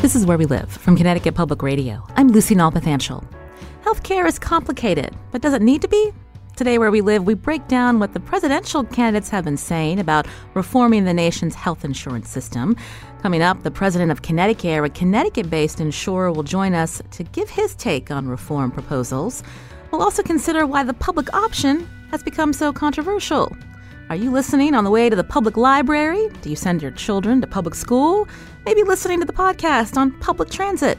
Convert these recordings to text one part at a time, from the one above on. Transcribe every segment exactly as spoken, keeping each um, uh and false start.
This is Where We Live from Connecticut Public Radio. I'm Lucy Nalpathanchil. Healthcare is complicated, but does it need to be? Today, Where We Live, we break down what the presidential candidates have been saying about reforming the nation's health insurance system. Coming up, the president of ConnectiCare, a Connecticut-based insurer, will join us to give his take on reform proposals. We'll also consider why the public option has become so controversial. Are you listening on the way to the public library? Do you send your children to public school? Maybe listening to the podcast on public transit.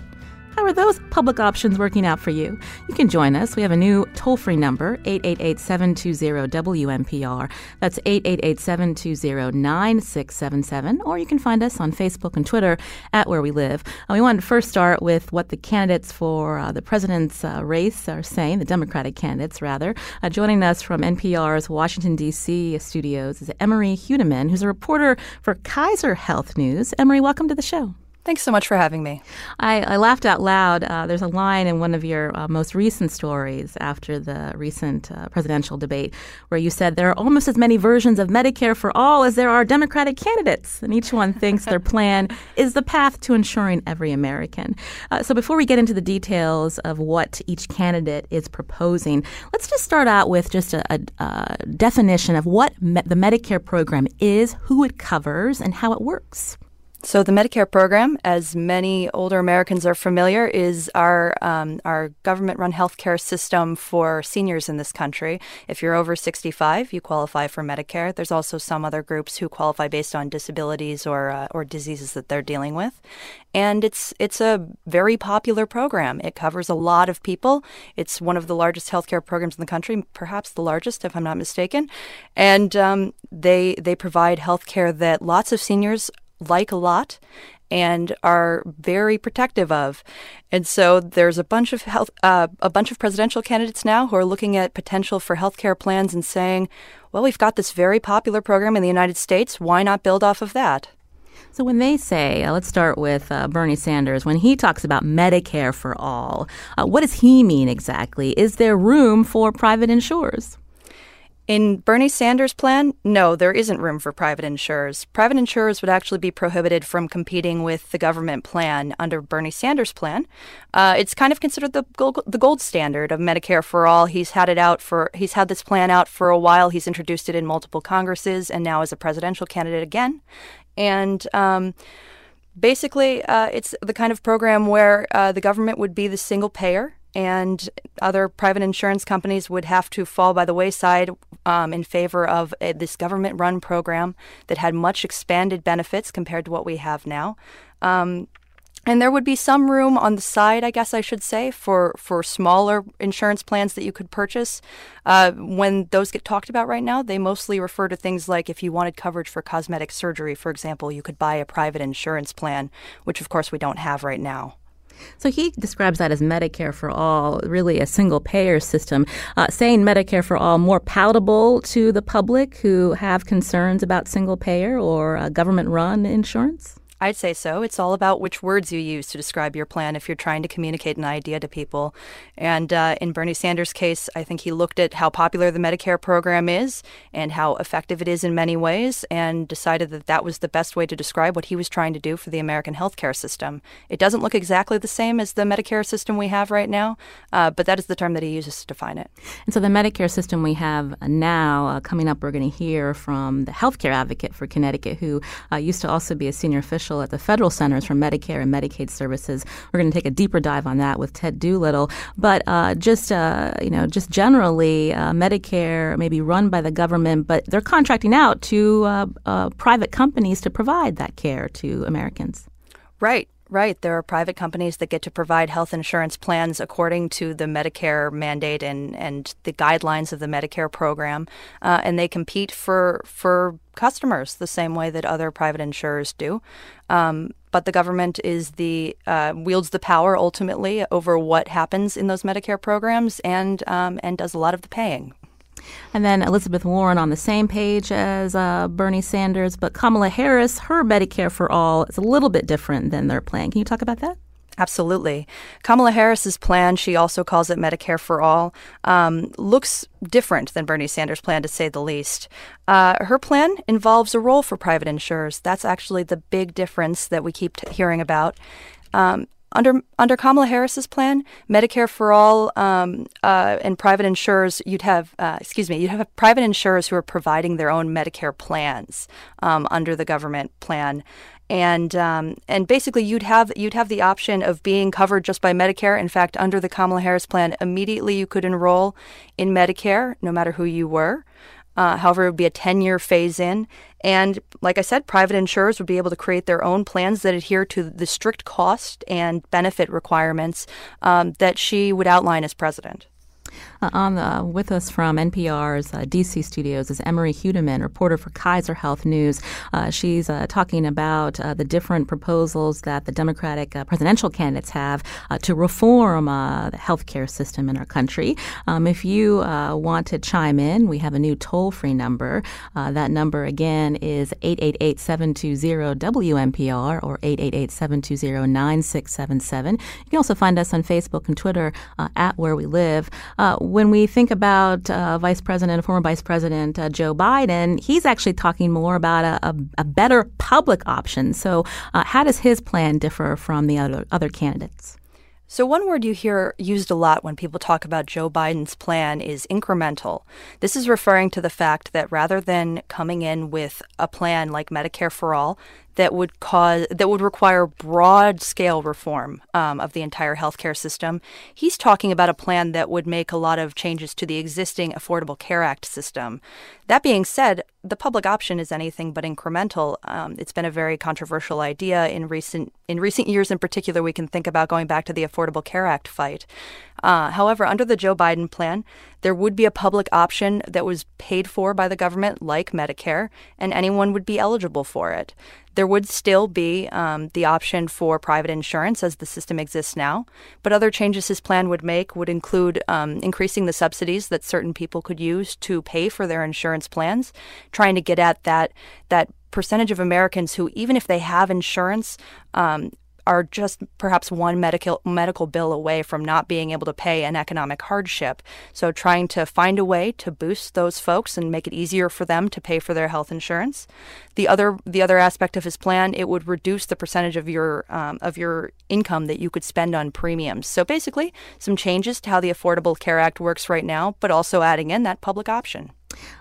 How are those public options working out for you? You can join us. We have a new toll-free number, eight eight eight, seven two zero, W M P R. That's eight eight eight, seven two zero, nine six seven seven. Or you can find us on Facebook and Twitter at Where We Live. And we wanted to first start with what the candidates for uh, the president's uh, race are saying, the Democratic candidates, rather. Uh, joining us from N P R's Washington, D C studios is Emmarie Huetteman, who's a reporter for Kaiser Health News. Emmarie, welcome to the show. Thanks so much for having me. I, I laughed out loud. Uh, there's a line in one of your uh, most recent stories after the recent uh, presidential debate where you said there are almost as many versions of Medicare for all as there are Democratic candidates, and each one thinks their plan is the path to ensuring every American. Uh, so before we get into the details of what each candidate is proposing, let's just start out with just a, a, a definition of what me- the Medicare program is, who it covers, and how it works. So the Medicare program, as many older Americans are familiar, is our um, our government-run healthcare system for seniors in this country. If you're over sixty-five, you qualify for Medicare. There's also some other groups who qualify based on disabilities or uh, or diseases that they're dealing with. And it's it's a very popular program. It covers a lot of people. It's one of the largest healthcare programs in the country, perhaps the largest, if I'm not mistaken. And um, they they provide healthcare that lots of seniors like a lot and are very protective of. And so there's a bunch of health, uh, a bunch of presidential candidates now who are looking at potential for healthcare plans and saying, well, we've got this very popular program in the United States. Why not build off of that? So when they say, uh, let's start with uh, Bernie Sanders, when he talks about Medicare for all, uh, what does he mean exactly? Is there room for private insurers? In Bernie Sanders' plan, no, there isn't room for private insurers. Private insurers would actually be prohibited from competing with the government plan under Bernie Sanders' plan. Uh, it's kind of considered the gold, the gold standard of Medicare for all. He's had it out for he's had this plan out for a while. He's introduced it in multiple Congresses and now as a presidential candidate again. And um, basically, uh, it's the kind of program where uh, the government would be the single payer, and other private insurance companies would have to fall by the wayside um, in favor of uh, this government-run program that had much expanded benefits compared to what we have now. Um, and there would be some room on the side, I guess I should say, for, for smaller insurance plans that you could purchase. Uh, when those get talked about right now, they mostly refer to things like if you wanted coverage for cosmetic surgery, for example, you could buy a private insurance plan, which, of course, we don't have right now. So he describes that as Medicare for all, really a single-payer system, uh, saying Medicare for all more palatable to the public who have concerns about single-payer or uh, government-run insurance? I'd say so. It's all about which words you use to describe your plan if you're trying to communicate an idea to people. And uh, in Bernie Sanders' case, I think he looked at how popular the Medicare program is and how effective it is in many ways and decided that that was the best way to describe what he was trying to do for the American healthcare system. It doesn't look exactly the same as the Medicare system we have right now, uh, but that is the term that he uses to define it. And so the Medicare system we have now, uh, coming up, we're going to hear from the healthcare advocate for Connecticut, who uh, used to also be a senior official at the Federal Centers for Medicare and Medicaid Services. We're going to take a deeper dive on that with Ted Doolittle. But uh, just uh, you know, just generally, uh, Medicare may be run by the government, but they're contracting out to uh, uh, private companies to provide that care to Americans. Right. Right. There are private companies that get to provide health insurance plans according to the Medicare mandate and, and the guidelines of the Medicare program. Uh, and they compete for for customers the same way that other private insurers do. Um, but the government is the uh, wields the power ultimately over what happens in those Medicare programs and um, and does a lot of the paying. And then Elizabeth Warren on the same page as uh, Bernie Sanders, but Kamala Harris, her Medicare for All is a little bit different than their plan. Can you talk about that? Absolutely. Kamala Harris's plan, she also calls it Medicare for All, um, looks different than Bernie Sanders' plan, to say the least. Uh, her plan involves a role for private insurers. That's actually the big difference that we keep t- hearing about. Um, Under under Kamala Harris's plan, Medicare for All um, uh, and private insurers, you'd have uh, excuse me, you'd have private insurers who are providing their own Medicare plans um, under the government plan, and um, and basically you'd have you'd have the option of being covered just by Medicare. In fact, under the Kamala Harris plan, immediately you could enroll in Medicare, no matter who you were. Uh, however, it would be a ten-year phase-in. And like I said, private insurers would be able to create their own plans that adhere to the strict cost and benefit requirements um, that she would outline as president. Uh, on the, with us from N P R's uh, D C studios is Emmarie Huetteman, reporter for Kaiser Health News. Uh, she's uh, talking about uh, the different proposals that the Democratic uh, presidential candidates have uh, to reform uh, the healthcare system in our country. Um, if you uh, want to chime in, we have a new toll-free number. Uh, that number, again, is eight eight eight, seven two zero, W M P R or eight eight eight, seven two zero, nine six seven seven. You can also find us on Facebook and Twitter uh, at Where We Live. Uh, when we think about uh, Vice President, former Vice President uh, Joe Biden, he's actually talking more about a, a, a better public option. So uh, how does his plan differ from the other, other candidates? So one word you hear used a lot when people talk about Joe Biden's plan is incremental. This is referring to the fact that rather than coming in with a plan like Medicare for All that would cause that would require broad-scale reform um, of the entire healthcare system, he's talking about a plan that would make a lot of changes to the existing Affordable Care Act system. That being said, the public option is anything but incremental. Um, it's been a very controversial idea in recent in recent years. In particular, we can think about going back to the Affordable Care Act fight. Uh, however, under the Joe Biden plan, there would be a public option that was paid for by the government, like Medicare, and anyone would be eligible for it. There would still be um, the option for private insurance as the system exists now, but other changes his plan would make would include um, increasing the subsidies that certain people could use to pay for their insurance plans, trying to get at that that percentage of Americans who, even if they have insurance, um, are just perhaps one medical medical bill away from not being able to pay an economic hardship. So trying to find a way to boost those folks and make it easier for them to pay for their health insurance. The other the other aspect of his plan, it would reduce the percentage of your um, of your income that you could spend on premiums. So basically, some changes to how the Affordable Care Act works right now, but also adding in that public option.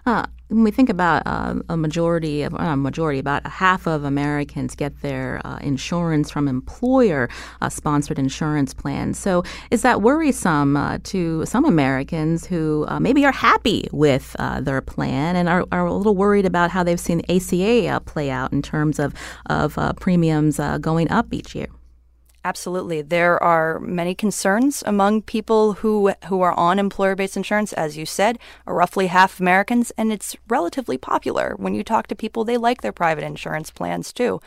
Uh, when we think about uh, a majority of uh, majority, about a half of Americans get their uh, insurance from employer-sponsored uh, insurance plans. So is that worrisome uh, to some Americans who uh, maybe are happy with uh, their plan and are, are a little worried about how they've seen A C A uh, play out in terms of, of uh, premiums uh, going up each year? Absolutely. There are many concerns among people who who are on employer-based insurance, as you said, are roughly half Americans, and it's relatively popular. When you talk to people, they like their private insurance plans, too.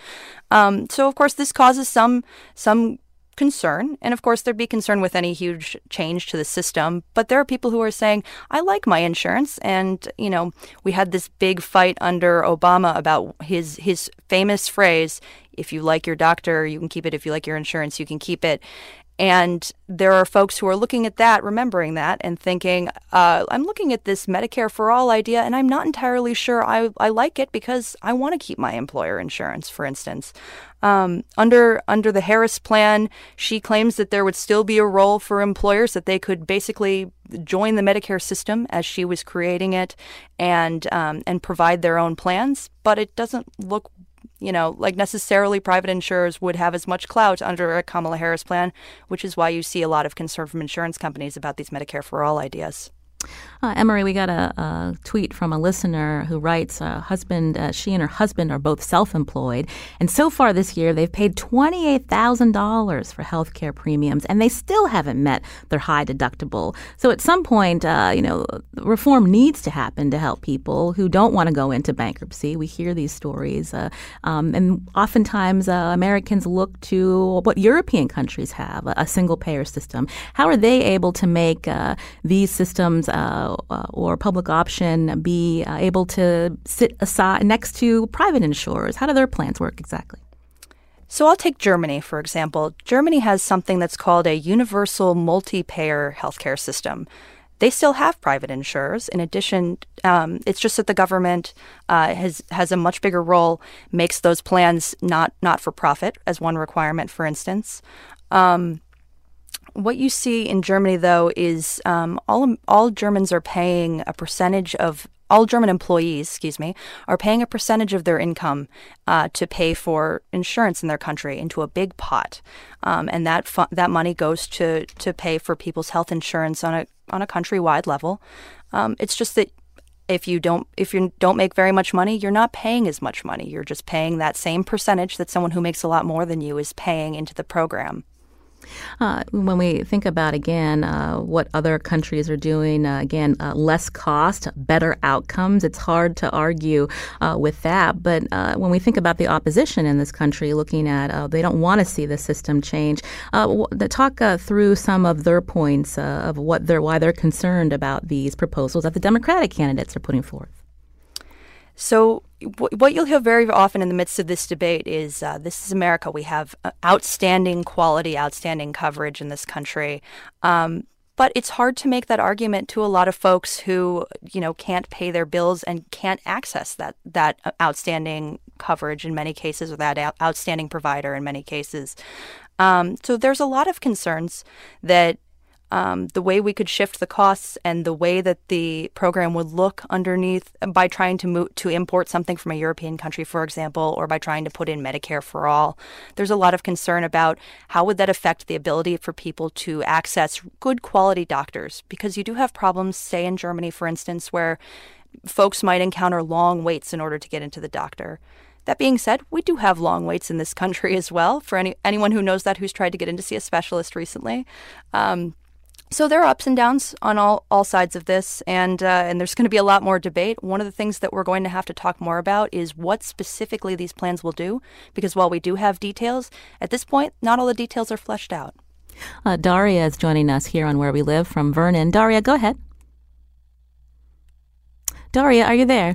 Um, so, of course, this causes some some concern. And of course, there'd be concern with any huge change to the system. But there are people who are saying, I like my insurance. And, you know, we had this big fight under Obama about his his famous phrase, if you like your doctor, you can keep it. If you like your insurance, you can keep it. And there are folks who are looking at that, remembering that, and thinking, uh, I'm looking at this Medicare for All idea, and I'm not entirely sure I, I like it because I want to keep my employer insurance, for instance. Um, under under the Harris plan, she claims that there would still be a role for employers, that they could basically join the Medicare system as she was creating it and um, and provide their own plans. But it doesn't look you know, like necessarily private insurers would have as much clout under a Kamala Harris plan, which is why you see a lot of concern from insurance companies about these Medicare for All ideas. Uh, Emmarie, we got a, a tweet from a listener who writes, uh, husband, uh, she and her husband are both self-employed. And so far this year, they've paid twenty-eight thousand dollars for health care premiums, and they still haven't met their high deductible. So at some point, uh, you know, reform needs to happen to help people who don't want to go into bankruptcy. We hear these stories. Uh, um, and oftentimes, uh, Americans look to what European countries have, a, a single-payer system. How are they able to make uh, these systems uh, or public option be uh, able to sit aside next to private insurers? How do their plans work exactly? So I'll take Germany, for example. Germany has something that's called a universal multi-payer healthcare system. They still have private insurers. In addition, um, it's just that the government uh, has has a much bigger role, makes those plans not, not for profit as one requirement, for instance. Um What you see in Germany, though, is um, all all Germans are paying a percentage of all German employees, excuse me, are paying a percentage of their income uh, to pay for insurance in their country into a big pot, um, and that fu- that money goes to to pay for people's health insurance on a on a countrywide level. Um, it's just that if you don't if you don't make very much money, you're not paying as much money. You're just paying that same percentage that someone who makes a lot more than you is paying into the program. Uh, when we think about, again, uh, what other countries are doing, uh, again, uh, less cost, better outcomes, it's hard to argue uh, with that. But uh, when we think about the opposition in this country looking at, uh, they don't want to see the system change, uh, talk uh, through some of their points uh, of what they're, why they're concerned about these proposals that the Democratic candidates are putting forth. So what you'll hear very often in the midst of this debate is uh, this is America. We have outstanding quality, outstanding coverage in this country. Um, but it's hard to make that argument to a lot of folks who, you know, can't pay their bills and can't access that that outstanding coverage in many cases, or that out- outstanding provider in many cases. Um, so there's a lot of concerns that Um, the way we could shift the costs and the way that the program would look underneath by trying to move, to import something from a European country, for example, or by trying to put in Medicare for all. There's a lot of concern about how would that affect the ability for people to access good quality doctors, because you do have problems, say in Germany, for instance, where folks might encounter long waits in order to get into the doctor. That being said, we do have long waits in this country as well, for any anyone who knows that, who's tried to get in to see a specialist recently. Um, So there are ups and downs on all, all sides of this, and uh, and there's going to be a lot more debate. One of the things that we're going to have to talk more about is what specifically these plans will do, because while we do have details, at this point, not all the details are fleshed out. Uh, Daria is joining us here on Where We Live from Vernon. Daria, go ahead. Daria, are you there?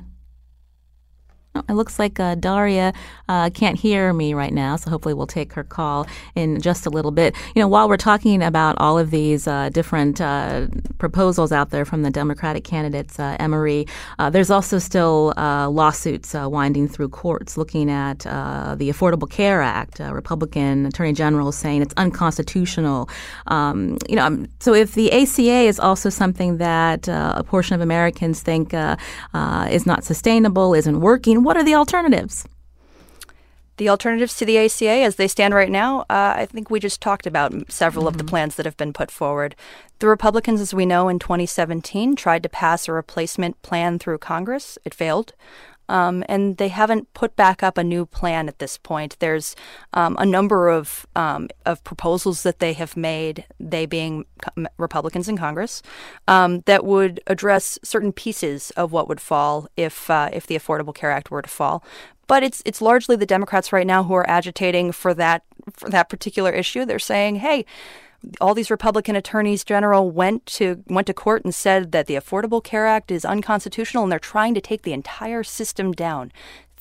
Oh, it looks like uh, Daria uh, can't hear me right now, so hopefully we'll take her call in just a little bit. You know, while we're talking about all of these uh, different uh, proposals out there from the Democratic candidates, uh, Emmarie, uh, there's also still uh, lawsuits uh, winding through courts looking at uh, the Affordable Care Act. Uh, Republican Attorney General saying it's unconstitutional. Um, you know, um, so if the A C A is also something that uh, a portion of Americans think uh, uh, is not sustainable, isn't working, what are the alternatives? The alternatives to the A C A as they stand right now, uh, I think we just talked about several mm-hmm. of the plans that have been put forward. The Republicans, as we know, in twenty seventeen tried to pass a replacement plan through Congress. It failed. Um, and they haven't put back up a new plan at this point. There's um, a number of um, of proposals that they have made, they being Republicans in Congress, um, that would address certain pieces of what would fall if uh, if the Affordable Care Act were to fall. But it's it's largely the Democrats right now who are agitating for that for that particular issue. They're saying, hey, all these Republican attorneys general went to went to court and said that the Affordable Care Act is unconstitutional, and they're trying to take the entire system down.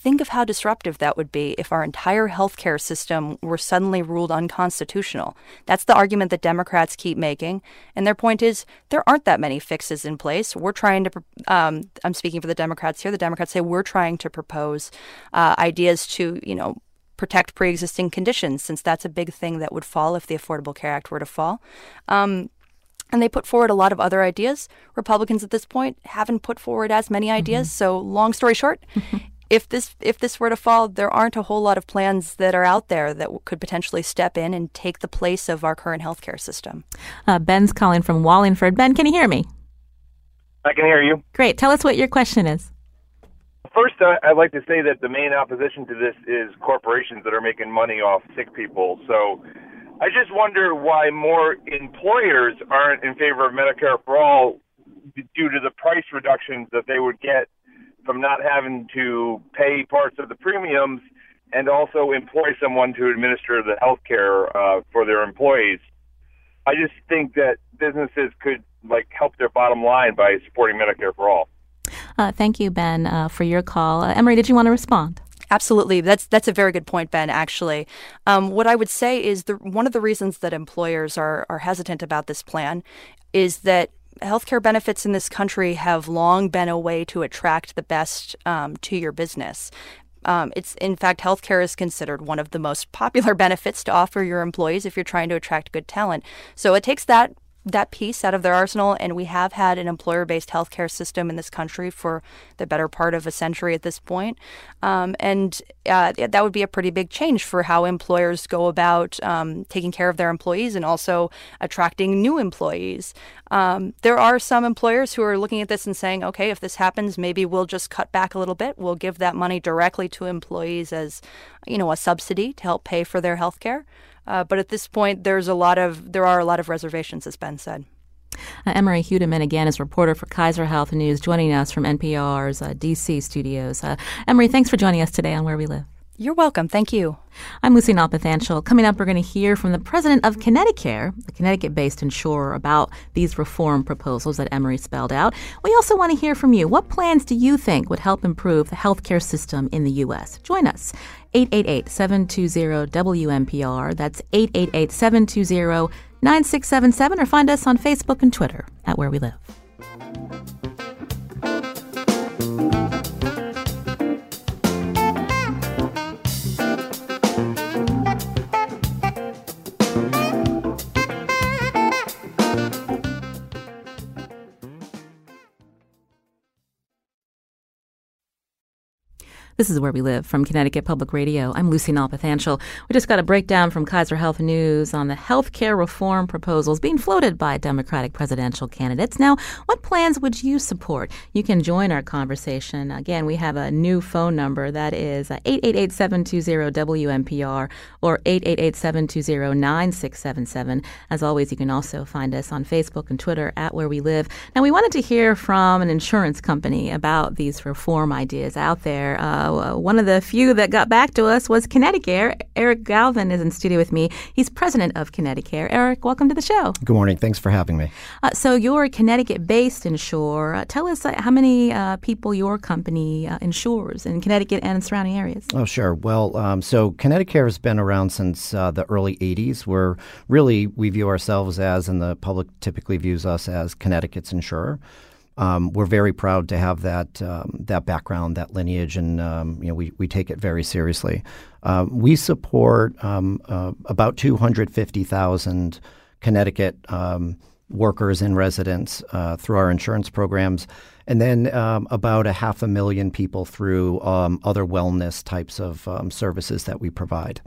Think of how disruptive that would be if our entire healthcare system were suddenly ruled unconstitutional. That's the argument that Democrats keep making. And their point is there aren't that many fixes in place. We're trying to, um, I'm speaking for the Democrats here. The Democrats say we're trying to propose uh, ideas to, you know, protect pre-existing conditions, since that's a big thing that would fall if the Affordable Care Act were to fall. Um, and they put forward a lot of other ideas. Republicans at this point haven't put forward as many ideas. Mm-hmm. So long story short, if this if this were to fall, there aren't a whole lot of plans that are out there that w- could potentially step in and take the place of our current healthcare system. Uh, Ben's calling from Wallingford. Ben, can you hear me? I can hear you. Great. Tell us what your question is. First, I'd like to say that the main opposition to this is corporations that are making money off sick people. So I just wonder why more employers aren't in favor of Medicare for All due to the price reductions that they would get from not having to pay parts of the premiums and also employ someone to administer the health care uh, for their employees. I just think that businesses could like help their bottom line by supporting Medicare for All. Uh, thank you, Ben, uh, for your call. Uh, Emmarie, did you want to respond? Absolutely. That's that's a very good point, Ben, actually. Um, what I would say is the, one of the reasons that employers are, are hesitant about this plan is that healthcare benefits in this country have long been a way to attract the best um, to your business. Um, it's in fact, healthcare is considered one of the most popular benefits to offer your employees if you're trying to attract good talent. So it takes that that piece out of their arsenal, and we have had an employer-based healthcare system in this country for the better part of a century at this point. Um, and uh, that would be a pretty big change for how employers go about um, taking care of their employees and also attracting new employees. Um, there are some employers who are looking at this and saying, okay, if this happens, maybe we'll just cut back a little bit. We'll give that money directly to employees as, you know, a subsidy to help pay for their healthcare. Uh, but at this point, there's a lot of there are a lot of reservations, as Ben said. Uh, Emmarie Huetteman, again, is reporter for Kaiser Health News, joining us from N P R's uh, D C studios. Uh, Emmarie, thanks for joining us today on Where We Live. You're welcome. Thank you. I'm Lucy Nalpathanchil. Coming up, we're going to hear from the president of ConnectiCare, a Connecticut-based insurer, about these reform proposals that Emmarie spelled out. We also want to hear from you. What plans do you think would help improve the healthcare system in the U S? Join us. eight eight eight, seven two zero, W M P R. That's eight eight eight, seven two zero, nine six seven seven. Or find us on Facebook and Twitter at Where We Live. This is Where We Live from Connecticut Public Radio. I'm Lucy Nalpathanchil. We just got a breakdown from Kaiser Health News on the health care reform proposals being floated by Democratic presidential candidates. Now, what plans would you support? You can join our conversation. Again, we have a new phone number. That is eight eight eight, seven two zero, W M P R or eight eight eight, seven two zero, nine six seven seven. As always, you can also find us on Facebook and Twitter at Where We Live. Now, we wanted to hear from an insurance company about these reform ideas out there. Uh, Uh, one of the few that got back to us was ConnectiCare. Eric Galvin is in studio with me. He's president of ConnectiCare. Eric, welcome to the show. Good morning. Thanks for having me. Uh, so you're a Connecticut-based insurer. Uh, tell us uh, how many uh, people your company uh, insures in Connecticut and surrounding areas. Oh, sure. Well, um, so ConnectiCare has been around since uh, the early eighties. We're really, we view ourselves as, and the public typically views us as, Connecticut's insurer. Um, we're very proud to have that um, that background, that lineage, and um, you know we, we take it very seriously. Uh, we support um, uh, about two hundred fifty thousand Connecticut um, workers and residents uh, through our insurance programs, and then um, about a half a million people through um, other wellness types of um, services that we provide.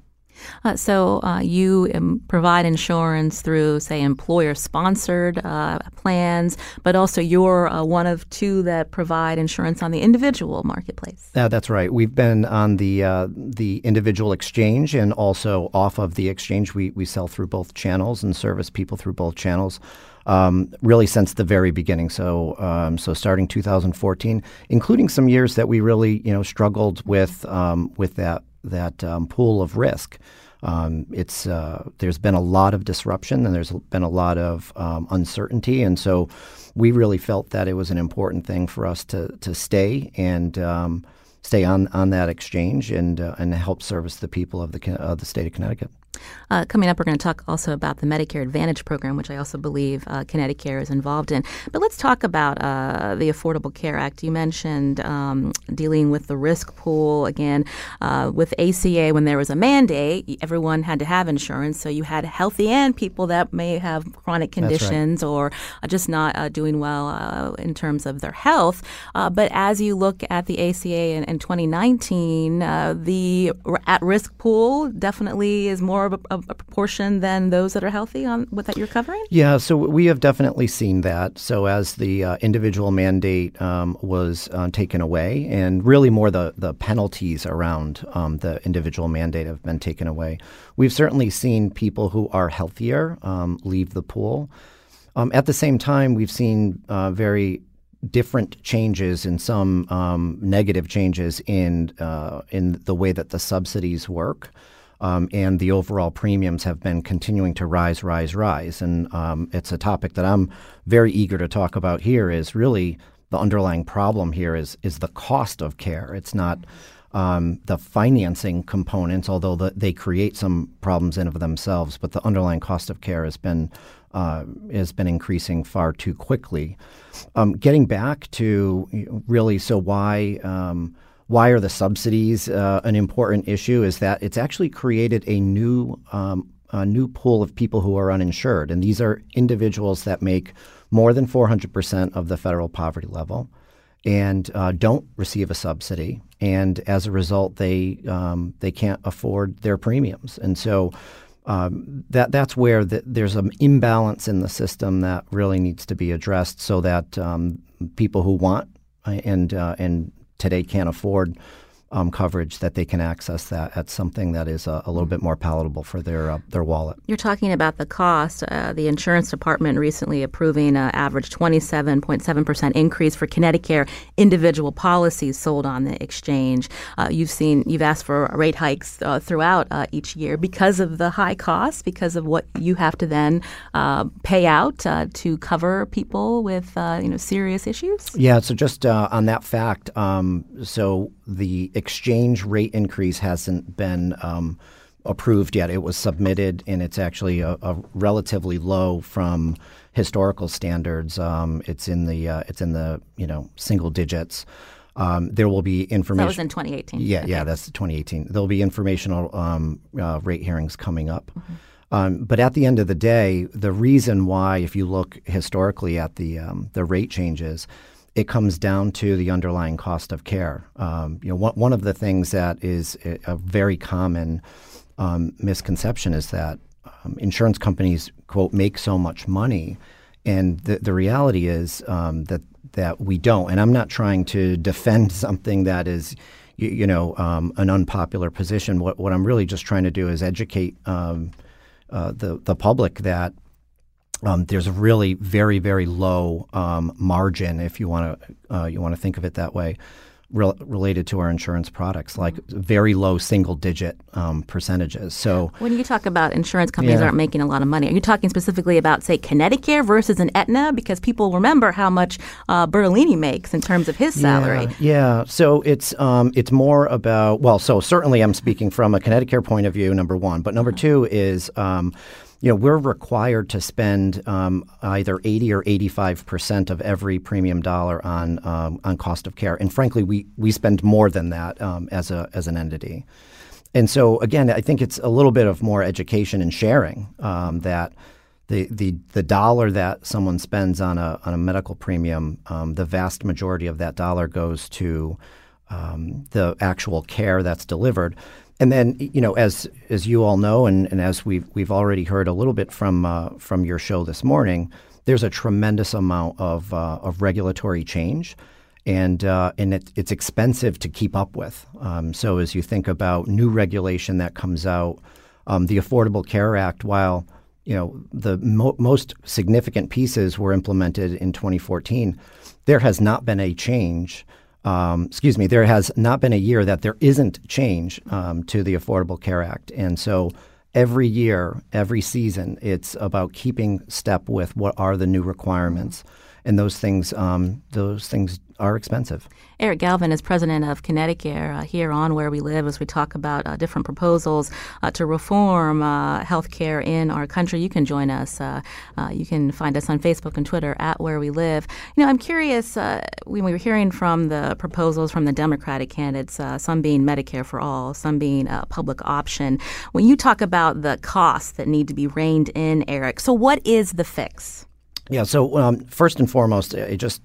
Uh, so uh, you um, provide insurance through, say, employer-sponsored uh, plans, but also you're uh, one of two that provide insurance on the individual marketplace. Yeah, that's right. We've been on the uh, the individual exchange and also off of the exchange. We, we sell through both channels and service people through both channels. Um, really since the very beginning. So um, so starting two thousand fourteen, including some years that we really, you know, struggled with um, with that that um, pool of risk. Um, it's uh, there's been a lot of disruption and there's been a lot of um, uncertainty. And so we really felt that it was an important thing for us to to stay and um, stay on, on that exchange and uh, and help service the people of the of the state of Connecticut. Uh, coming up, we're going to talk also about the Medicare Advantage program, which I also believe uh, ConnectiCare is involved in. But let's talk about uh, the Affordable Care Act. You mentioned um, dealing with the risk pool. Again, uh, with A C A, when there was a mandate, everyone had to have insurance. So you had healthy and people that may have chronic conditions, right, or just not uh, doing well uh, in terms of their health. Uh, but as you look at the A C A in, in twenty nineteen, uh, the at-risk pool definitely is more more of a, a proportion than those that are healthy on what that you're covering? Yeah, so we have definitely seen that. So as the uh, individual mandate um, was uh, taken away, and really more the, the penalties around um, the individual mandate have been taken away, we've certainly seen people who are healthier um, leave the pool. Um, at the same time, we've seen uh, very different changes and some um, negative changes in uh, in the way that the subsidies work, um, and the overall premiums have been continuing to rise, rise, rise. And um, it's a topic that I'm very eager to talk about here. Is really the underlying problem here is is the cost of care. It's not um, the financing components, although the, they create some problems in of themselves. But the underlying cost of care has been. Uh, has been increasing far too quickly. Um, getting back to really, so why um, why are the subsidies uh, an important issue? Is that it's actually created a new um, a new pool of people who are uninsured, and these are individuals that make more than four hundred percent of the federal poverty level, and uh, don't receive a subsidy, and as a result, they um, they can't afford their premiums, and so. Um, that that's where the, there's an imbalance in the system that really needs to be addressed, so that um, people who want and uh, and today can't afford um, coverage, that they can access that at something that is a, a little bit more palatable for their uh, their wallet. You're talking about the cost. Uh, the insurance department recently approving an average twenty-seven point seven percent increase for ConnectiCare individual policies sold on the exchange. Uh, you've seen you've asked for rate hikes uh, throughout uh, each year because of the high cost, because of what you have to then uh, pay out uh, to cover people with uh, you know serious issues. Yeah. So just uh, on that fact, um, so the exchange rate increase hasn't been um, approved yet. It was submitted, and it's actually a, a relatively low from historical standards. Um, it's in the uh, it's in the you know single digits. Um, there will be information. That was in twenty eighteen. Yeah, okay. yeah, that's twenty eighteen. There'll be informational um, uh, rate hearings coming up. Mm-hmm. Um, but at the end of the day, the reason why, if you look historically at the um, the rate changes. It comes down to the underlying cost of care. Um, you know, one, one of the things that is a very common um, misconception is that um, insurance companies, quote, make so much money, and the, the reality is um, that that we don't. And I'm not trying to defend something that is, you, you know, um, an unpopular position. What what I'm really just trying to do is educate um, uh, the the public that. Um, there's a really very, very low um, margin, if you want to uh, you want to think of it that way, re- related to our insurance products, like very low single-digit um, percentages. So when you talk about insurance companies yeah. aren't making a lot of money, are you talking specifically about, say, ConnectiCare versus an Aetna? Because people remember how much uh, Bertolini makes in terms of his salary. Yeah, yeah. so it's um, it's more about – well, so certainly I'm speaking from a ConnectiCare point of view, number one. But number two is um, – You know, we're required to spend um, either eighty or eighty-five percent of every premium dollar on um, on cost of care, and frankly, we we spend more than that um, as a as an entity. And so, again, I think it's a little bit of more education and sharing um, that the the the dollar that someone spends on a on a medical premium, um, the vast majority of that dollar goes to um, the actual care that's delivered. And then, you know, as as you all know, and, and as we've we've already heard a little bit from uh, from your show this morning, there's a tremendous amount of uh, of regulatory change, and uh, and it, it's expensive to keep up with. Um, so as you think about new regulation that comes out, um, the Affordable Care Act, while you know the mo- most significant pieces were implemented in twenty fourteen, there has not been a change. Um, excuse me, there has not been a year that there isn't change um, to the Affordable Care Act. And so every year, every season, it's about keeping step with what are the new requirements. And those things um, those things are expensive. Eric Galvin is president of ConnectiCare uh, here on Where We Live as we talk about uh, different proposals uh, to reform uh, health care in our country. You can join us. Uh, uh, you can find us on Facebook and Twitter at Where We Live. You know, I'm curious, uh, when we were hearing from the proposals from the Democratic candidates, uh, some being Medicare for all, some being a public option, when you talk about the costs that need to be reined in, Eric, so what is the fix? Yeah. So um, first and foremost, it just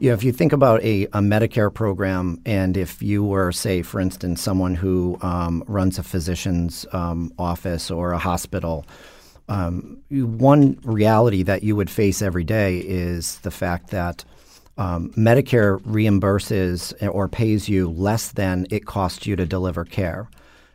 Yeah, if you think about a, a Medicare program, and if you were, say, for instance, someone who um, runs a physician's um, office or a hospital, um, one reality that you would face every day is the fact that um, Medicare reimburses or pays you less than it costs you to deliver care.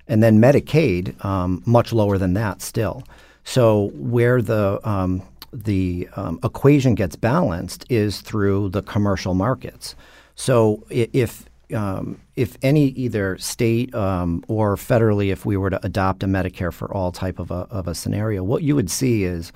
And then Medicaid, um, much lower than that still. So where the um, the um, equation gets balanced is through the commercial markets. So if um, if any either state um, or federally, if we were to adopt a Medicare for all type of a of a scenario, what you would see is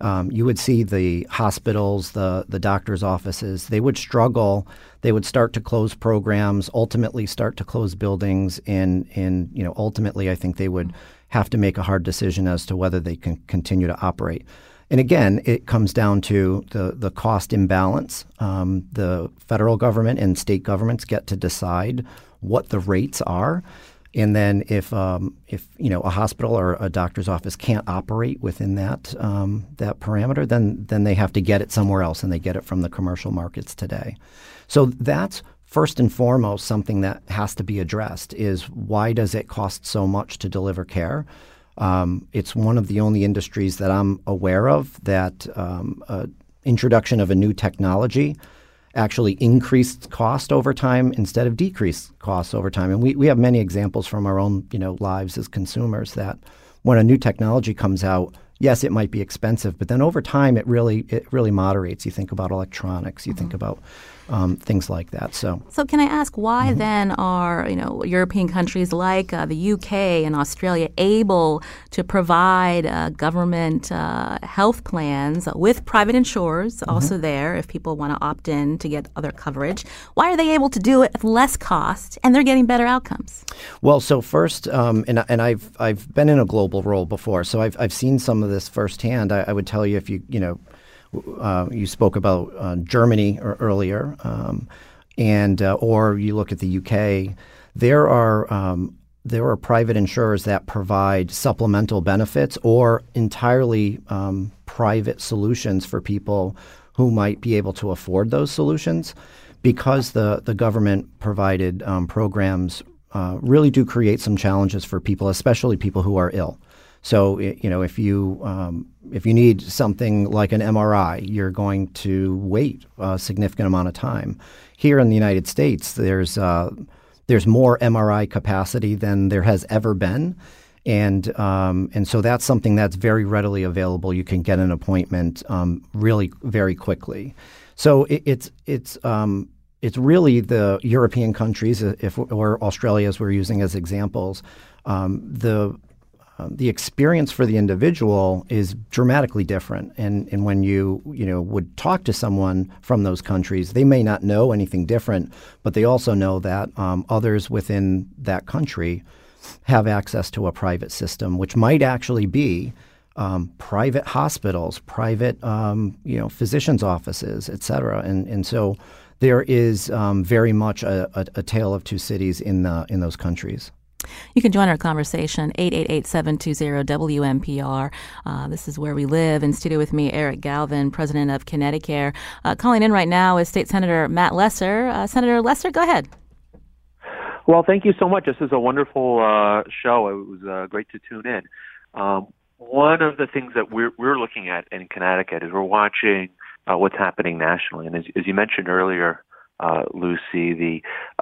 um, you would see the hospitals, the the doctors' offices, they would struggle. They would start to close programs, ultimately start to close buildings, and and you know ultimately I think they would have to make a hard decision as to whether they can continue to operate. And again, it comes down to the, the cost imbalance. Um, the federal government and state governments get to decide what the rates are. And then if um, if you know a hospital or a doctor's office can't operate within that um, that parameter, then then they have to get it somewhere else, and they get it from the commercial markets today. So that's first and foremost something that has to be addressed is why does it cost so much to deliver care? Um, it's one of the only industries that I'm aware of that um, uh, introduction of a new technology actually increased cost over time instead of decreased costs over time. And we, we have many examples from our own you know lives as consumers that when a new technology comes out, yes, it might be expensive, but then over time it really it really moderates. You think about electronics, you mm-hmm. think about um, things like that. So, so can I ask why mm-hmm. then are you know European countries like uh, the U K and Australia able to provide uh, government uh, health plans with private insurers mm-hmm. also there if people want to opt in to get other coverage? Why are they able to do it at less cost and they're getting better outcomes? Well, so first, um, and and I've I've been in a global role before, so I've I've seen some of this firsthand. I, I would tell you if you, you know, uh, you spoke about uh, Germany or earlier, um, and uh, or you look at the U K, there are um, there are private insurers that provide supplemental benefits or entirely um, private solutions for people who might be able to afford those solutions, because the the government provided um, programs uh, really do create some challenges for people, especially people who are ill. So, you know, if you um, if you need something like an M R I, you're going to wait a significant amount of time. Here in the United States, there's uh, there's more M R I capacity than there has ever been. And um, and so that's something that's very readily available. You can get an appointment um, really very quickly. So it, it's it's um, it's really the European countries, if or Australia, as we're using as examples, um, the Um, the experience for the individual is dramatically different. And and when you, you know, would talk to someone from those countries, they may not know anything different, but they also know that um, others within that country have access to a private system, which might actually be um, private hospitals, private, um, you know, physicians' offices, et cetera. And, and so there is um, very much a, a, a tale of two cities in the, in those countries. You can join our conversation, eight eight eight, seven two zero, W M P R. Uh, this is Where We Live. In studio with me, Eric Galvin, president of ConnectiCare. Uh, calling in right now is State Senator Matt Lesser. Uh, Senator Lesser, go ahead. Well, thank you so much. This is a wonderful uh, show. It was uh, great to tune in. Um, one of the things that we're, we're looking at in Connecticut is we're watching uh, what's happening nationally. And as, as you mentioned earlier, uh, Lucy, the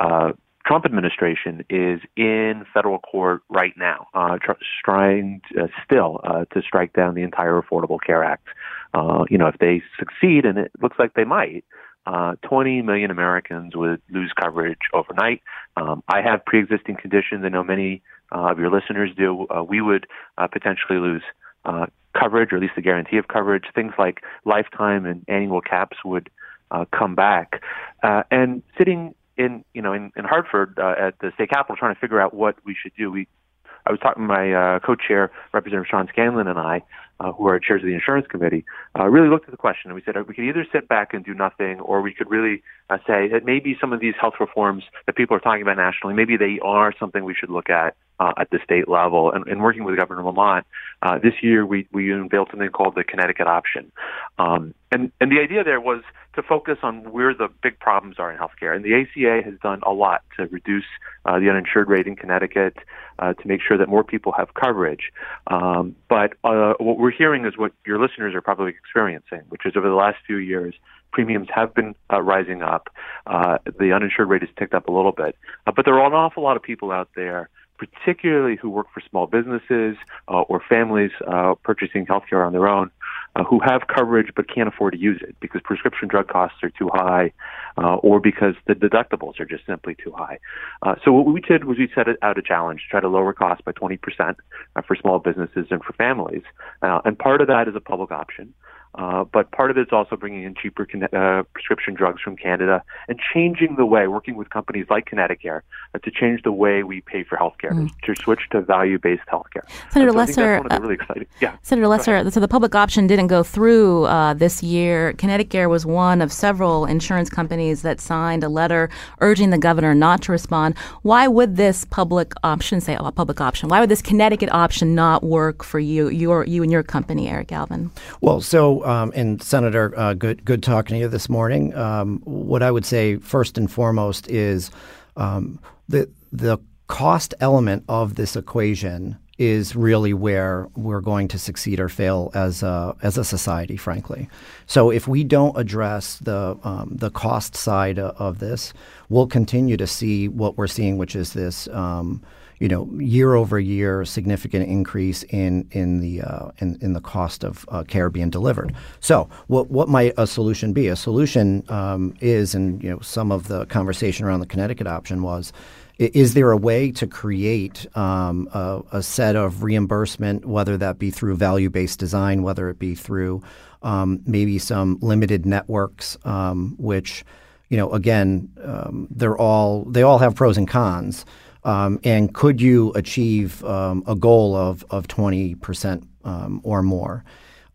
uh Trump administration is in federal court right now, uh, tr- trying to, uh, still uh, to strike down the entire Affordable Care Act. Uh, you know, if they succeed, and it looks like they might, uh, twenty million Americans would lose coverage overnight. Um, I have pre-existing conditions. I know many uh, of your listeners do. Uh, we would uh, potentially lose uh, coverage, or at least the guarantee of coverage. Things like lifetime and annual caps would uh, come back. Uh, and sitting In you know in, in Hartford uh, at the state capitol, trying to figure out what we should do. We, I was talking to my uh, co-chair, Representative Sean Scanlon, and I, uh, who are chairs of the insurance committee, uh, really looked at the question, and we said we could either sit back and do nothing, or we could really uh, say that maybe some of these health reforms that people are talking about nationally, maybe they are something we should look at uh, at the state level. And, and working with Governor Lamont uh, this year, we we unveiled something called the Connecticut Option. Um, and, and the idea there was to focus on where the big problems are in healthcare. And the A C A has done a lot to reduce uh, the uninsured rate in Connecticut uh, to make sure that more people have coverage. Um, but uh, what we're hearing is what your listeners are probably experiencing, which is over the last few years, premiums have been uh, rising up. Uh, the uninsured rate has ticked up a little bit. Uh, but there are an awful lot of people out there, particularly who work for small businesses uh, or families uh, purchasing healthcare on their own, Uh, who have coverage but can't afford to use it because prescription drug costs are too high uh, or because the deductibles are just simply too high. Uh, so what we did was we set out a challenge to try to lower costs by twenty percent uh, for small businesses and for families. Uh, and part of that is a public option. Uh, but part of it is also bringing in cheaper uh, prescription drugs from Canada and changing the way, working with companies like ConnectiCare, uh, to change the way we pay for healthcare, mm. to switch to value-based healthcare. Senator so Lesser, uh, really exciting. Yeah. Senator Lesser, so the public option didn't go through uh, this year. ConnectiCare was one of several insurance companies that signed a letter urging the governor not to respond. Why would this public option, say oh, public option, why would this Connecticut option not work for you, your, you and your company, Eric Galvin? Well, so Um, and Senator, uh, good good talking to you this morning. Um, what I would say first and foremost is um, the the cost element of this equation is really where we're going to succeed or fail as a, as a society, frankly. So if we don't address the um, the cost side of this, we'll continue to see what we're seeing, which is this Um, you know, year over year, significant increase in in the uh, in in the cost of uh, care being delivered. So, what what might a solution be? A solution um, is, and you know, some of the conversation around the Connecticut option was, is there a way to create um, a, a set of reimbursement, whether that be through value-based design, whether it be through um, maybe some limited networks, um, which, you know, again, um, they're all they all have pros and cons. Um, and could you achieve um, a goal of of twenty percent um, or more?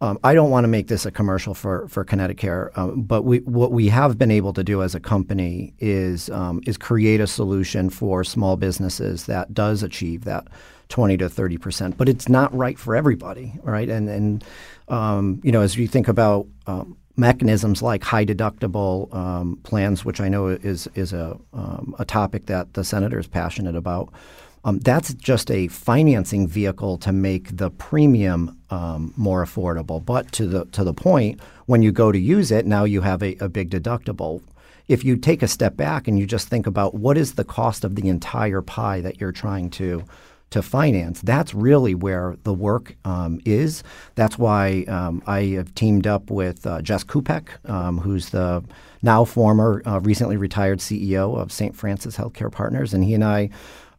Um, I don't want to make this a commercial for for ConnectiCare, um, but we what we have been able to do as a company is um, is create a solution for small businesses that does achieve that twenty to thirty percent. But it's not right for everybody, right? And and um, you know, as you think about um, mechanisms like high deductible um, plans, which I know is is a um, a topic that the senator is passionate about. Um, that's just a financing vehicle to make the premium um, more affordable. But to the to the point, when you go to use it, now you have a, a big deductible. If you take a step back and you just think about what is the cost of the entire pie that you're trying to to finance, that's really where the work um, is. That's why um, I have teamed up with uh, Jess Kupek, um, who's the now former, uh, recently retired C E O of Saint Francis Healthcare Partners, and he and I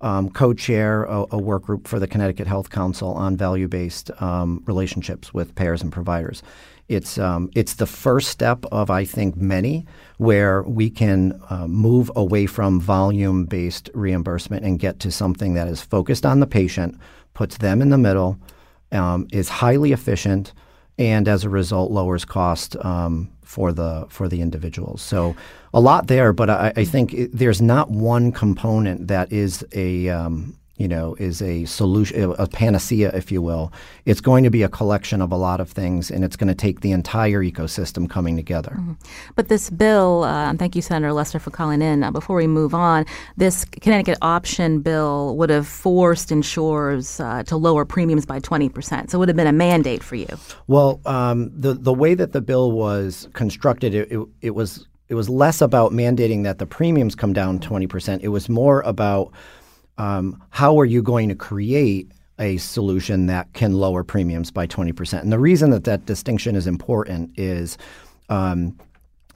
um, co-chair a, a work group for the Connecticut Health Council on value-based um, relationships with payers and providers. It's um, it's the first step of, I think, many where we can uh, move away from volume-based reimbursement and get to something that is focused on the patient, puts them in the middle, um, is highly efficient, and as a result lowers cost um, for the for the individuals. So a lot there, but I, I think it, there's not one component that is a um, you know, is a solution, a panacea, if you will. It's going to be a collection of a lot of things, and it's going to take the entire ecosystem coming together. Mm-hmm. But this bill, uh, thank you, Senator Lesser, for calling in. Uh, before we move on, this Connecticut option bill would have forced insurers uh, to lower premiums by twenty percent. So it would have been a mandate for you. Well, um, the, the way that the bill was constructed, it, it, it was it was less about mandating that the premiums come down twenty percent. It was more about Um, how are you going to create a solution that can lower premiums by twenty percent? And the reason that that distinction is important is, um,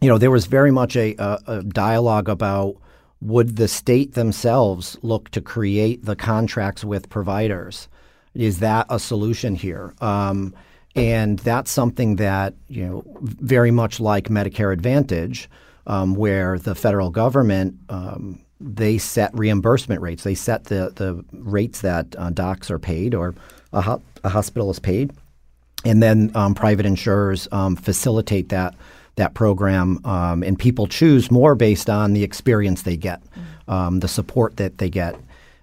you know, there was very much a, a, a dialogue about would the state themselves look to create the contracts with providers? Is that a solution here? Um, and that's something that, you know, very much like Medicare Advantage, um, where the federal government um, – they set reimbursement rates. They set the, the rates that uh, docs are paid or a, ho- a hospital is paid. And then um, private insurers um, facilitate that that program. Um, and people choose more based on the experience they get, mm-hmm. um, the support that they get.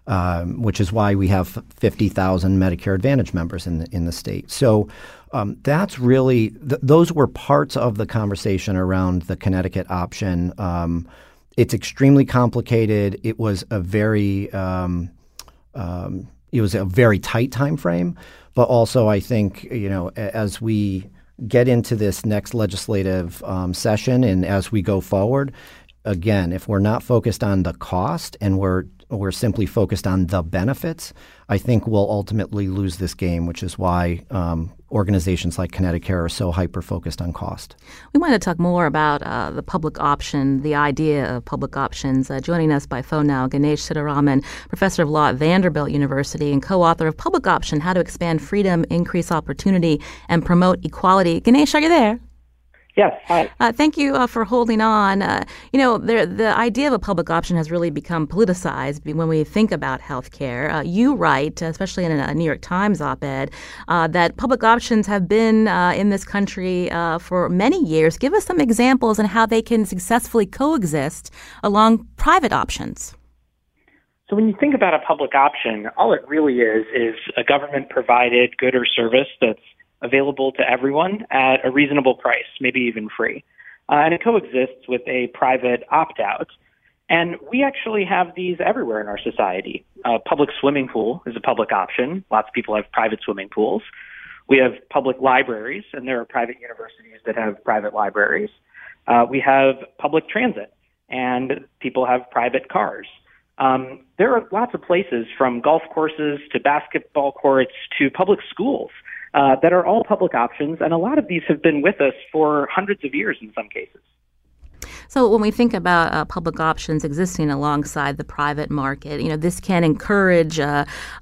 um, which is why we have fifty thousand Medicare Advantage members in the, in the state. So um, that's really th- – those were parts of the conversation around the Connecticut option. Um, it's extremely complicated. It was a very um, um, it was a very tight time frame. But also, I think, you know, as we get into this next legislative um, session and as we go forward, again, if we're not focused on the cost and we're we're simply focused on the benefits, I think we'll ultimately lose this game, which is why um, organizations like ConnectiCare are so hyper-focused on cost. We want to talk more about uh, the public option, the idea of public options. Uh, joining us by phone now, Ganesh Sitaraman, professor of law at Vanderbilt University and co-author of Public Option, How to Expand Freedom, Increase Opportunity, and Promote Equality. Ganesh, are you there? Yes. Hi. Uh, thank you uh, for holding on. Uh, you know, there, the idea of a public option has really become politicized when we think about healthcare. Uh, you write, especially in a New York Times op-ed, uh, that public options have been uh, in this country uh, for many years. Give us some examples on how they can successfully coexist along private options. So when you think about a public option, all it really is is a government-provided good or service that's available to everyone at a reasonable price, maybe even free. Uh, and it coexists with a private opt-out. And we actually have these everywhere in our society. A uh, public swimming pool is a public option. Lots of people have private swimming pools. We have public libraries, and there are private universities that have private libraries. Uh, we have public transit, and people have private cars. Um, there are lots of places, from golf courses to basketball courts to public schools, Uh, that are all public options, and a lot of these have been with us for hundreds of years in some cases. So when we think about uh, public options existing alongside the private market, you know, this can encourage uh,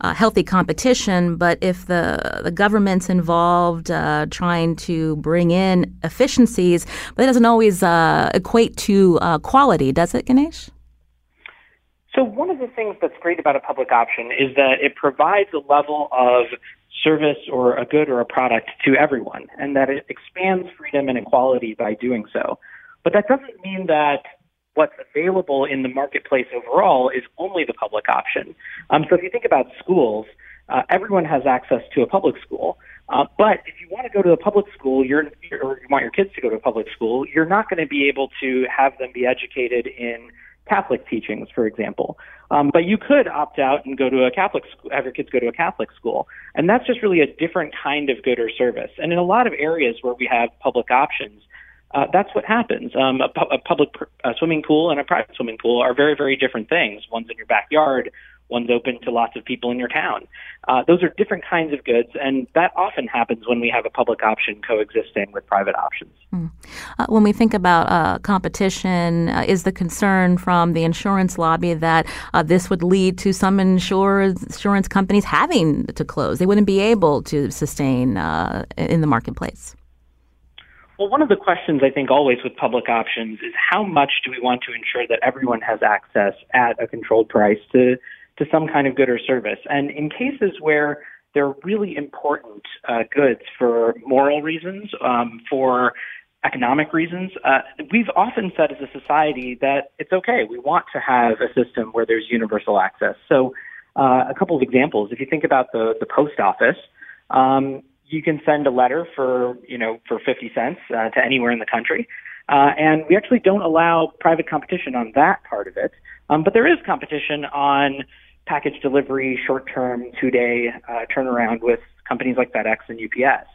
uh, healthy competition, but if the the government's involved uh, trying to bring in efficiencies, but it doesn't always uh, equate to uh, quality, does it, Ganesh? So one of the things that's great about a public option is that it provides a level of service or a good or a product to everyone, and that it expands freedom and equality by doing so. But that doesn't mean that what's available in the marketplace overall is only the public option. Um, so if you think about schools, uh, everyone has access to a public school. Uh, but if you want to go to a public school, you're, or you want your kids to go to a public school, you're not going to be able to have them be educated in Catholic teachings, for example. Um, but you could opt out and go to a Catholic school, have your kids go to a Catholic school. And that's just really a different kind of good or service. And in a lot of areas where we have public options, uh, that's what happens. Um, a, pu- a public pr- a swimming pool and a private swimming pool are very, very different things. One's in your backyard, one's open to lots of people in your town. Uh, those are different kinds of goods, and that often happens when we have a public option coexisting with private options. Mm. Uh, when we think about uh, competition, uh, is the concern from the insurance lobby that uh, this would lead to some insurance, insurance companies having to close? They wouldn't be able to sustain uh, in the marketplace. Well, one of the questions I think always with public options is how much do we want to ensure that everyone has access at a controlled price to to some kind of good or service. And in cases where they're really important uh, goods for moral reasons, um, for economic reasons, uh, we've often said as a society that it's okay. We want to have a system where there's universal access. So uh, a couple of examples. If you think about the, the post office, um, you can send a letter for, you know, for fifty cents uh, to anywhere in the country. Uh, and we actually don't allow private competition on that part of it. Um, but there is competition on package delivery, short-term, two-day uh, turnaround with companies like FedEx and U P S.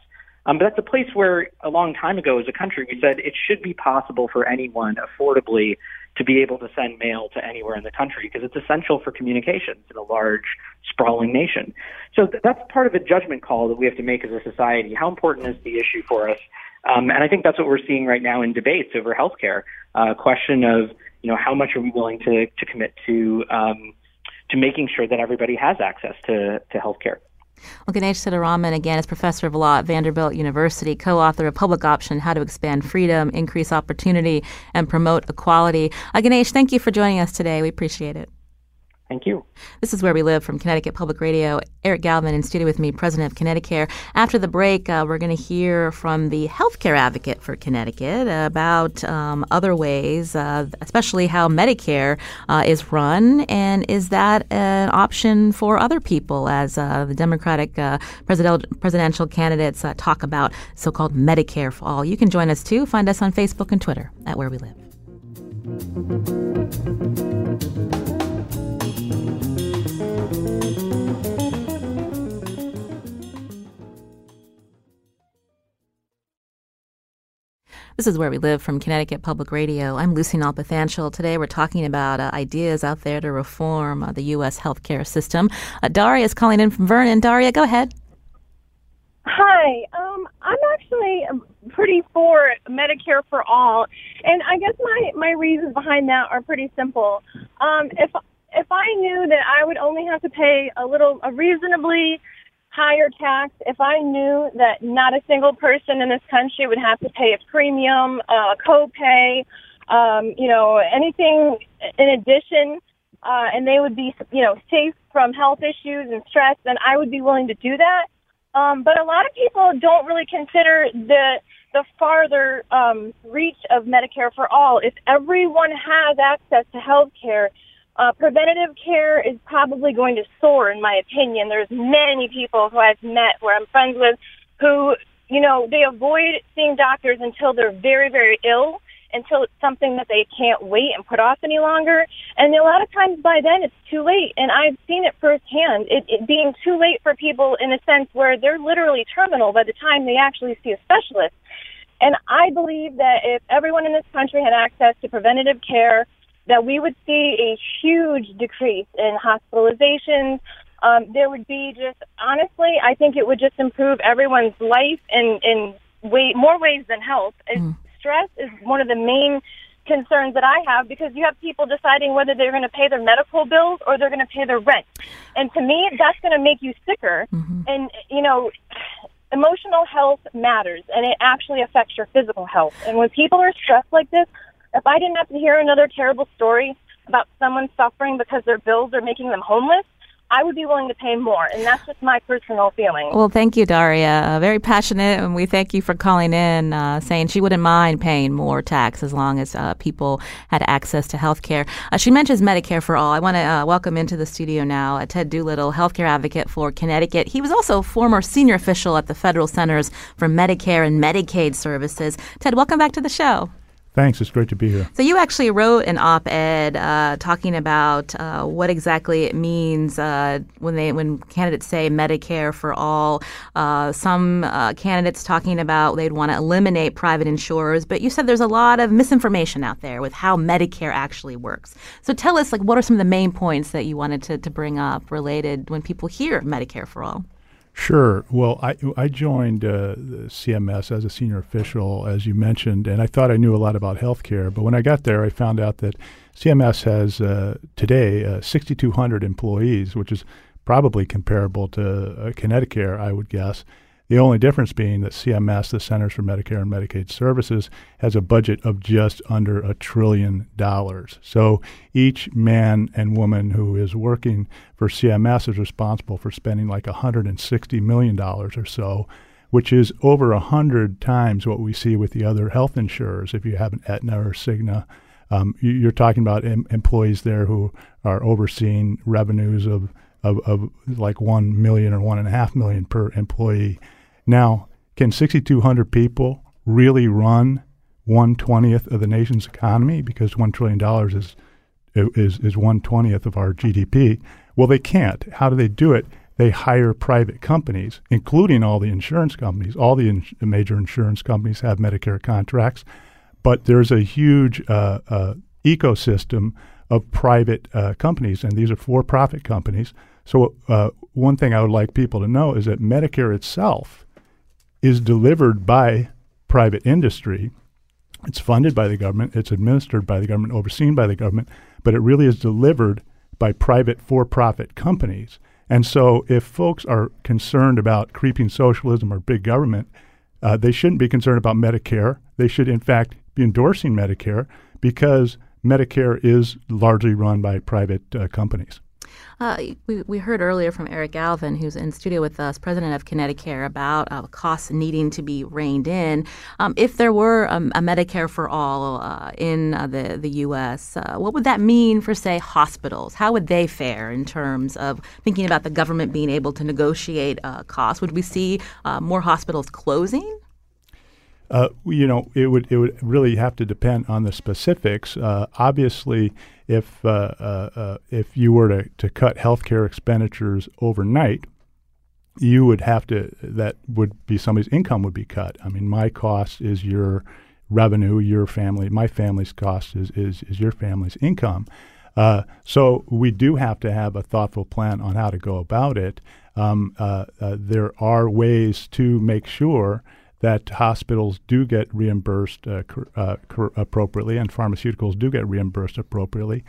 Um, but that's a place where a long time ago as a country we said it should be possible for anyone affordably to be able to send mail to anywhere in the country because it's essential for communications in a large, sprawling nation. So th- that's part of a judgment call that we have to make as a society. How important is the issue for us? Um, and I think that's what we're seeing right now in debates over healthcare, a uh, question of, you know, how much are we willing to, to commit to um, to making sure that everybody has access to, to healthcare. Well, Ganesh Sitaraman, again, is professor of law at Vanderbilt University, co-author of Public Option, How to Expand Freedom, Increase Opportunity, and Promote Equality. Uh, Ganesh, thank you for joining us today. We appreciate it. Thank you. This is Where We Live from Connecticut Public Radio. Eric Galvin in studio with me, president of ConnectiCare. After the break, uh, we're going to hear from the healthcare advocate for Connecticut about um, other ways, uh, especially how Medicare uh, is run, and is that an option for other people as uh, the Democratic uh, president- presidential candidates uh, talk about so-called Medicare for all. You can join us, too. Find us on Facebook and Twitter at Where We Live. This is Where We Live from Connecticut Public Radio. I'm Lucy Nalpathanchil. Today we're talking about uh, ideas out there to reform uh, the U S healthcare system. Uh, Daria is calling in from Vernon. Daria, go ahead. Hi. Um, I'm actually pretty for Medicare for all. And I guess my, my reasons behind that are pretty simple. Um, if if I knew that I would only have to pay a little, a reasonably higher tax, if I knew that not a single person in this country would have to pay a premium, a uh, copay, um, you know, anything in addition, uh, and they would be, you know, safe from health issues and stress, then I would be willing to do that. Um, but a lot of people don't really consider the the farther um, reach of Medicare for all. If everyone has access to health care, Uh, preventative care is probably going to soar, in my opinion. There's many people who I've met, who I'm friends with, who, you know, they avoid seeing doctors until they're very, very ill, until it's something that they can't wait and put off any longer. And a lot of times by then it's too late, and I've seen it firsthand, it, it being too late for people in a sense where they're literally terminal by the time they actually see a specialist. And I believe that if everyone in this country had access to preventative care, that we would see a huge decrease in hospitalizations. Um, there would be just, honestly, I think it would just improve everyone's life in, in way, more ways than health. Mm. Stress is one of the main concerns that I have, because you have people deciding whether they're going to pay their medical bills or they're going to pay their rent. And to me, that's going to make you sicker. Mm-hmm. And, you know, emotional health matters, and it actually affects your physical health. And when people are stressed like this, if I didn't have to hear another terrible story about someone suffering because their bills are making them homeless, I would be willing to pay more. And that's just my personal feeling. Well, thank you, Daria. Very passionate. And we thank you for calling in, uh, saying she wouldn't mind paying more tax as long as uh, people had access to health care. Uh, she mentions Medicare for all. I want to uh, welcome into the studio now uh, Ted Doolittle, healthcare advocate for Connecticut. He was also a former senior official at the Federal Centers for Medicare and Medicaid Services. Ted, welcome back to the show. Thanks. It's great to be here. So you actually wrote an op-ed uh, talking about uh, what exactly it means uh, when they when candidates say Medicare for all. Uh, some uh, candidates talking about they'd want to eliminate private insurers, but you said there's a lot of misinformation out there with how Medicare actually works. So tell us, like, what are some of the main points that you wanted to, to bring up related when people hear Medicare for all? Sure. Well, I I joined uh, C M S as a senior official, as you mentioned, and I thought I knew a lot about healthcare. But when I got there, I found out that C M S has uh, today uh, six thousand two hundred employees, which is probably comparable to uh, ConnectiCare, I would guess. The only difference being that C M S, the Centers for Medicare and Medicaid Services, has a budget of just under a trillion dollars. So each man and woman who is working for C M S is responsible for spending like one hundred sixty million dollars or so, which is over one hundred times what we see with the other health insurers. If you have an Aetna or Cigna, um, you're talking about em- employees there who are overseeing revenues of Of, of like one million or one and a half million per employee. Now, can six thousand two hundred people really run one twentieth of the nation's economy? Because one trillion dollars is is is one twentieth of our G D P. Well, they can't. How do they do it? They hire private companies, including all the insurance companies. All the, ins- the major insurance companies have Medicare contracts, but there's a huge uh, uh, ecosystem of private uh, companies, and these are for-profit companies. So uh, one thing I would like people to know is that Medicare itself is delivered by private industry. It's funded by the government. It's administered by the government, overseen by the government, but it really is delivered by private for-profit companies. And so if folks are concerned about creeping socialism or big government, uh, they shouldn't be concerned about Medicare. They should, in fact, be endorsing Medicare, because Medicare is largely run by private uh, companies. Uh, we, we heard earlier from Eric Galvin, who's in studio with us, president of ConnectiCare, about uh, costs needing to be reined in. Um, if there were um, a Medicare for all uh, in uh, the, the U S, uh, what would that mean for, say, hospitals? How would they fare in terms of thinking about the government being able to negotiate uh, costs? Would we see uh, more hospitals closing? Uh, you know, it would it would really have to depend on the specifics. Uh, obviously, if uh, uh, uh, if you were to, to cut healthcare expenditures overnight, you would have to that would be somebody's income would be cut. I mean, my cost is your revenue, your family, my family's cost is is, is your family's income. Uh, so we do have to have a thoughtful plan on how to go about it. Um, uh, uh, there are ways to make sure that hospitals do get reimbursed uh, cor- uh, cor- appropriately and pharmaceuticals do get reimbursed appropriately.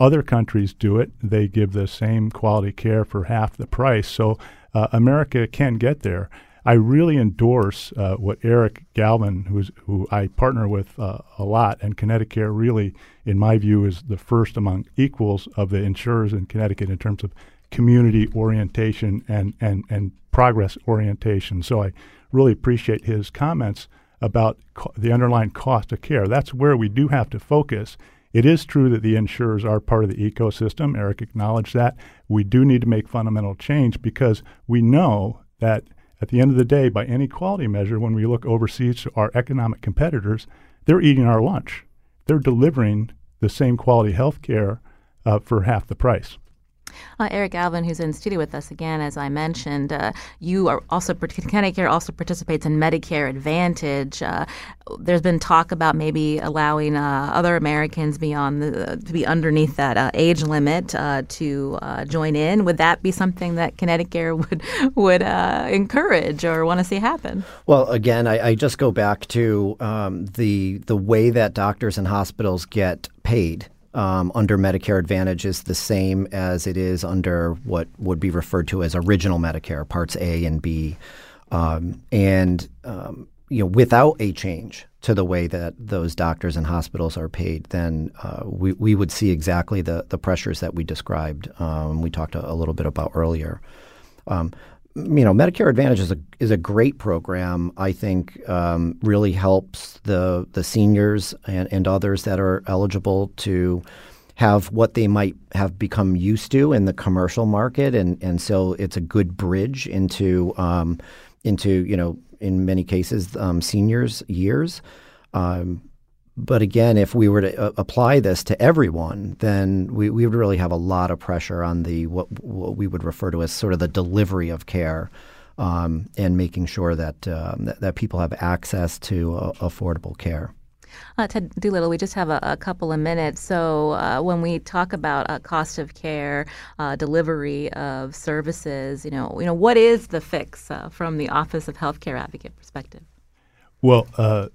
Other countries do it. They give the same quality care for half the price. So uh, America can get there. I really endorse uh, what Eric Galvin, who's, who I partner with uh, a lot, and ConnectiCare really, in my view, is the first among equals of the insurers in Connecticut in terms of community orientation and, and, and progress orientation. So I really appreciate his comments about co- the underlying cost of care. That's where we do have to focus. It is true that the insurers are part of the ecosystem. Eric acknowledged that. We do need to make fundamental change because we know that at the end of the day, by any quality measure, when we look overseas to our economic competitors, they're eating our lunch. They're delivering the same quality health care uh, for half the price. Uh, Eric Galvin, who's in studio with us again, as I mentioned, uh, you are also ConnectiCare also participates in Medicare Advantage. Uh, there's been talk about maybe allowing uh, other Americans beyond the, uh, to be underneath that uh, age limit uh, to uh, join in. Would that be something that ConnectiCare would would uh, encourage or want to see happen? Well, again, I, I just go back to um, the the way that doctors and hospitals get paid. Um, under Medicare Advantage is the same as it is under what would be referred to as original Medicare, Parts A and B. Um, and, um, you know, without a change to the way that those doctors and hospitals are paid, then uh, we, we would see exactly the, the pressures that we described, um, we talked a, a little bit about earlier. Um, you know, Medicare Advantage is a, is a great program, I think, um, really helps the the seniors and, and others that are eligible to have what they might have become used to in the commercial market. And, and so it's a good bridge into, um, into you know, in many cases, um, seniors' years. Um, but again, if we were to uh, apply this to everyone, then we, we would really have a lot of pressure on the what, what we would refer to as sort of the delivery of care, um, and making sure that, uh, that that people have access to uh, affordable care. Uh, Ted Doolittle, we just have a, a couple of minutes. So uh, when we talk about uh, cost of care, uh, delivery of services, you know, you know, what is the fix uh, from the Office of Healthcare Advocate perspective? Well. Uh,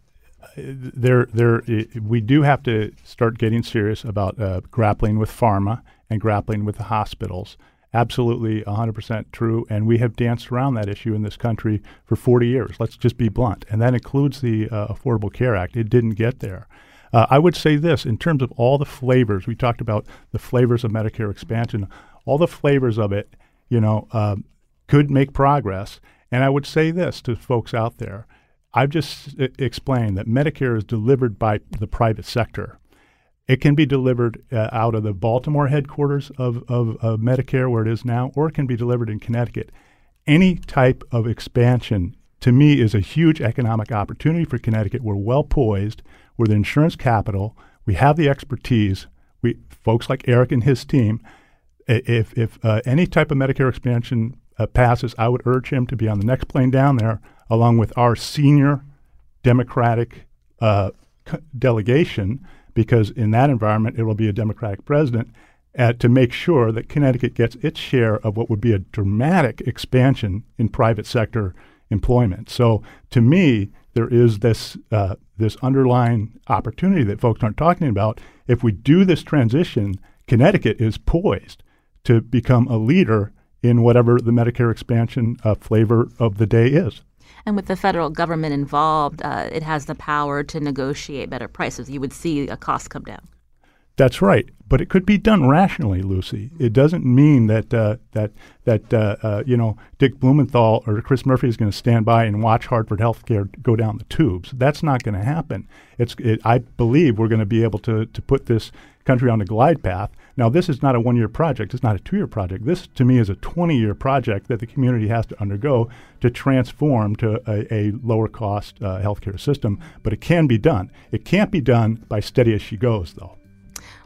There, there. We do have to start getting serious about uh, grappling with pharma and grappling with the hospitals. Absolutely one hundred percent true, and we have danced around that issue in this country for forty years. Let's just be blunt, and that includes the uh, Affordable Care Act. It didn't get there. Uh, I would say this, in terms of all the flavors, we talked about the flavors of Medicare expansion, all the flavors of it, you know, uh, could make progress, and I would say this to folks out there. I've just uh, explained that Medicare is delivered by the private sector. It can be delivered uh, out of the Baltimore headquarters of, of, of Medicare, where it is now, or it can be delivered in Connecticut. Any type of expansion, to me, is a huge economic opportunity for Connecticut. We're well poised. We're the insurance capital. We have the expertise. We folks like Eric and his team, if, if uh, any type of Medicare expansion uh, passes, I would urge him to be on the next plane down there along with our senior Democratic uh, c- delegation, because in that environment, it will be a Democratic president, uh, to make sure that Connecticut gets its share of what would be a dramatic expansion in private sector employment. So to me, there is this uh, this underlying opportunity that folks aren't talking about. If we do this transition, Connecticut is poised to become a leader in whatever the Medicare expansion uh, flavor of the day is. And with the federal government involved, uh, it has the power to negotiate better prices. You would see a cost come down. That's right. But it could be done rationally, Lucy. It doesn't mean that uh, that that uh, uh, you know Dick Blumenthal or Chris Murphy is going to stand by and watch Hartford Healthcare go down the tubes. That's not going to happen. It's it, I believe we're going to be able to to put this country on a glide path. Now, this is not a one-year project. It's not a two-year project. This, to me, is a twenty-year project that the community has to undergo to transform to a, a lower-cost uh, healthcare system. But it can be done. It can't be done by steady as she goes, though.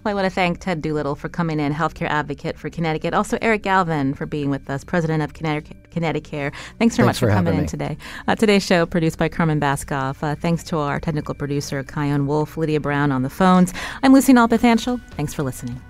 Well, I want to thank Ted Doolittle for coming in, healthcare advocate for Connecticut. Also, Eric Galvin for being with us, president of Connecticut, ConnectiCare. Thanks so much for coming in today. Uh, today's show produced by Carmen Baskoff. Uh, thanks to our technical producer, Kion Wolf, Lydia Brown on the phones. I'm Lucy Nalpathanchil. Thanks for listening.